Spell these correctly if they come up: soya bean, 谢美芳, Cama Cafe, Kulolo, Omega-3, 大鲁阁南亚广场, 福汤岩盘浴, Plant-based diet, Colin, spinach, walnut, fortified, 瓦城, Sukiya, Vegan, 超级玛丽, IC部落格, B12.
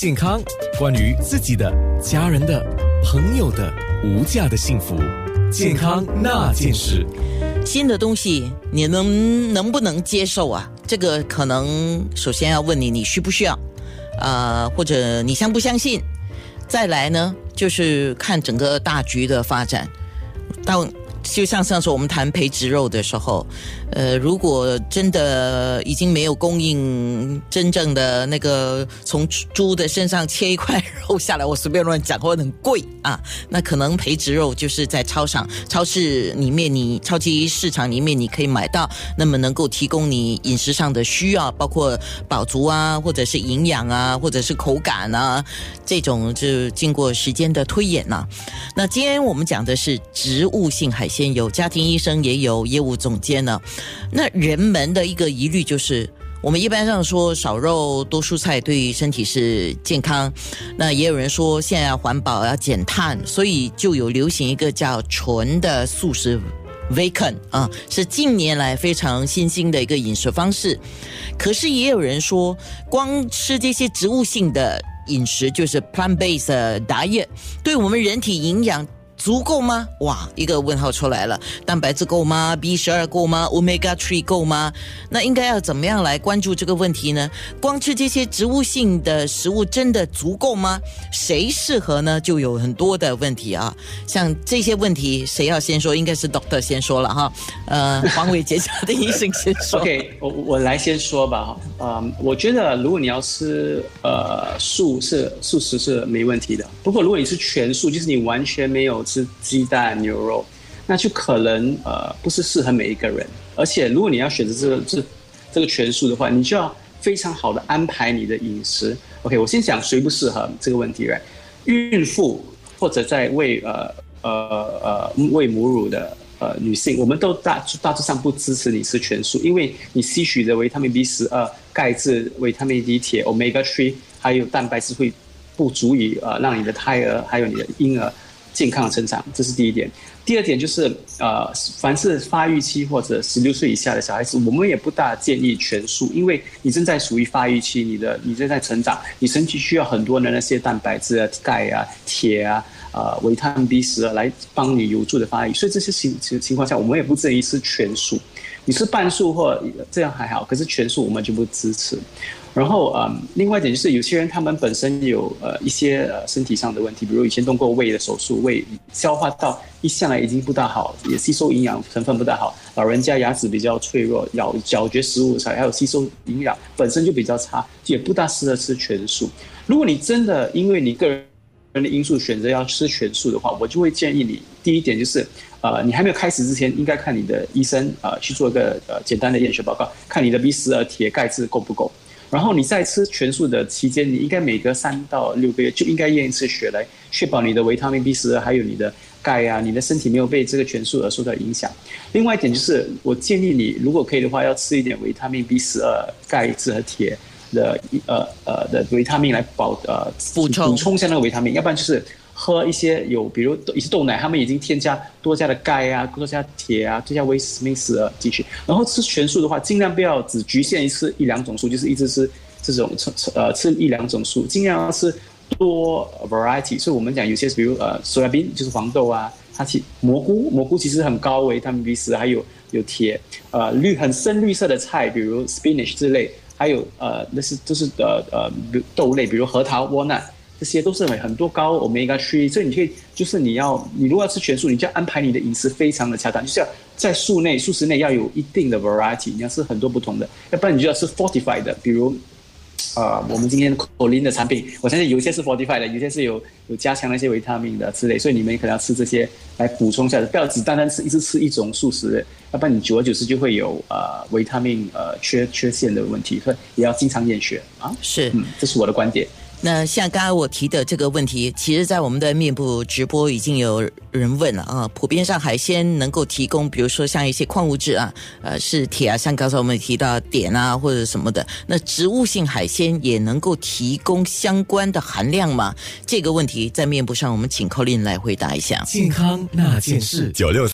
健康，关于自己的、家人的、朋友的无价的幸福，健康那件事。新的东西你能不能接受啊？这个可能首先要问你，你需不需要或者你相不相信。再来呢，就是看整个大局的发展。就像上次我们谈培植肉的时候，如果真的已经没有供应真正的那个从猪的身上切一块肉下来，我随便乱讲会很贵啊，那可能培植肉就是在超级市场里面你可以买到，那么能够提供你饮食上的需要，包括饱足啊，或者是营养啊，或者是口感啊，这种就经过时间的推演啊。那今天我们讲的是植物性海鲜油，家庭医生也有业务总监呢。那人们的一个疑虑就是，我们一般上说少肉多蔬菜对于身体是健康，那也有人说现在要环保要减碳，所以就有流行一个叫纯的素食 Vegan 啊，是近年来非常新兴的一个饮食方式。可是也有人说，光吃这些植物性的饮食就是 Plant-based diet 对我们人体营养足够吗？哇，一个问号出来了。蛋白质够吗？ B12 够吗？ Omega-3 够吗？那应该要怎么样来关注这个问题呢？光吃这些植物性的食物真的足够吗？谁适合呢？就有很多的问题啊。像这些问题谁要先说？应该是 Doctor 先说了哈。黄伟杰家的医生先说。OK， 我来先说吧。我觉得如果你要吃素食是没问题的。不过如果你是全素，就是你完全没有吃鸡蛋牛肉，那就可能不是适合每一个人。而且如果你要选择这个全素的话，你就要非常好的安排你的饮食。OK， 我先讲谁不适合这个问题。孕妇或者在喂母乳的女性，我们都大致上不支持你吃全素，因为你吸取的维他命 B12、钙质、维他命 D、铁、Omega-3 还有蛋白质会不足以让你的胎儿还有你的婴儿健康的成长，这是第一点。第二点就是凡是发育期或者16岁以下的小孩子，我们也不大建议全素，因为你正在属于发育期，你正在成长，你身体需要很多的那些蛋白质啊、钙啊、铁啊、维他命 B12 来帮你有助的发育，所以这些情况下我们也不建议吃全素。你吃半素或这样还好，可是全素我们就不支持。然后另外一点就是有些人他们本身有一些身体上的问题，比如以前动过胃的手术，胃消化道一向来已经不大好，也吸收营养成分不大好，老人家牙齿比较脆弱，咀嚼食物还有吸收营养本身就比较差，也不大适合吃全素。如果你真的因为你个人的因素选择要吃全素的话，我就会建议你，第一点就是你还没有开始之前应该看你的医生去做一个简单的验血报告，看你的 B12 铁钙质够不够。然后你在吃全素的期间，你应该每隔3到6个月就应该验一次血，来确保你的维他命 B12 还有你的钙啊，你的身体没有被这个全素而受到影响。另外一点就是，我建议你如果可以的话，要吃一点维他命 B12、钙质和铁的维他命来补充一下那个维他命，要不然就是喝一些比如一些豆奶，他们已经添加多加的钙啊、多加铁啊、多加维他命 B12 进去。然后吃全素的话，尽量不要只局限于吃一两种素，就是一直吃这种吃一两种素，尽量要吃多 variety。所以我们讲有些比如soya bean 就是黄豆啊，它蘑菇其实很高维他命 B12， 还有铁。很深绿色的菜，比如 spinach 之类，还有豆类，比如核桃、walnut。这些都是很多高 Omega-3， 所以你可以就是你如果要吃全素，你就要安排你的饮食非常的恰当，就是要在素食内要有一定的 variety， 你要吃很多不同的，要不然你就要吃 fortified 的，比如我们今天 Colin 的产品，我相信有些是 fortified 的，有些是有加强那些维他命的之类，所以你们可能要吃这些来补充一下，不要只单单一直吃一种素食，要不然你久而久之就会有维他命缺陷的问题，所以也要经常验血啊。是，这是我的观点。那像刚刚我提的这个问题，其实在我们的面部直播已经有人问了啊。普遍上海鲜能够提供，比如说像一些矿物质啊，是铁啊，像刚才我们提到碘啊或者什么的。那植物性海鲜也能够提供相关的含量吗？这个问题在面部上，我们请 Colin 来回答一下。健康那件事，96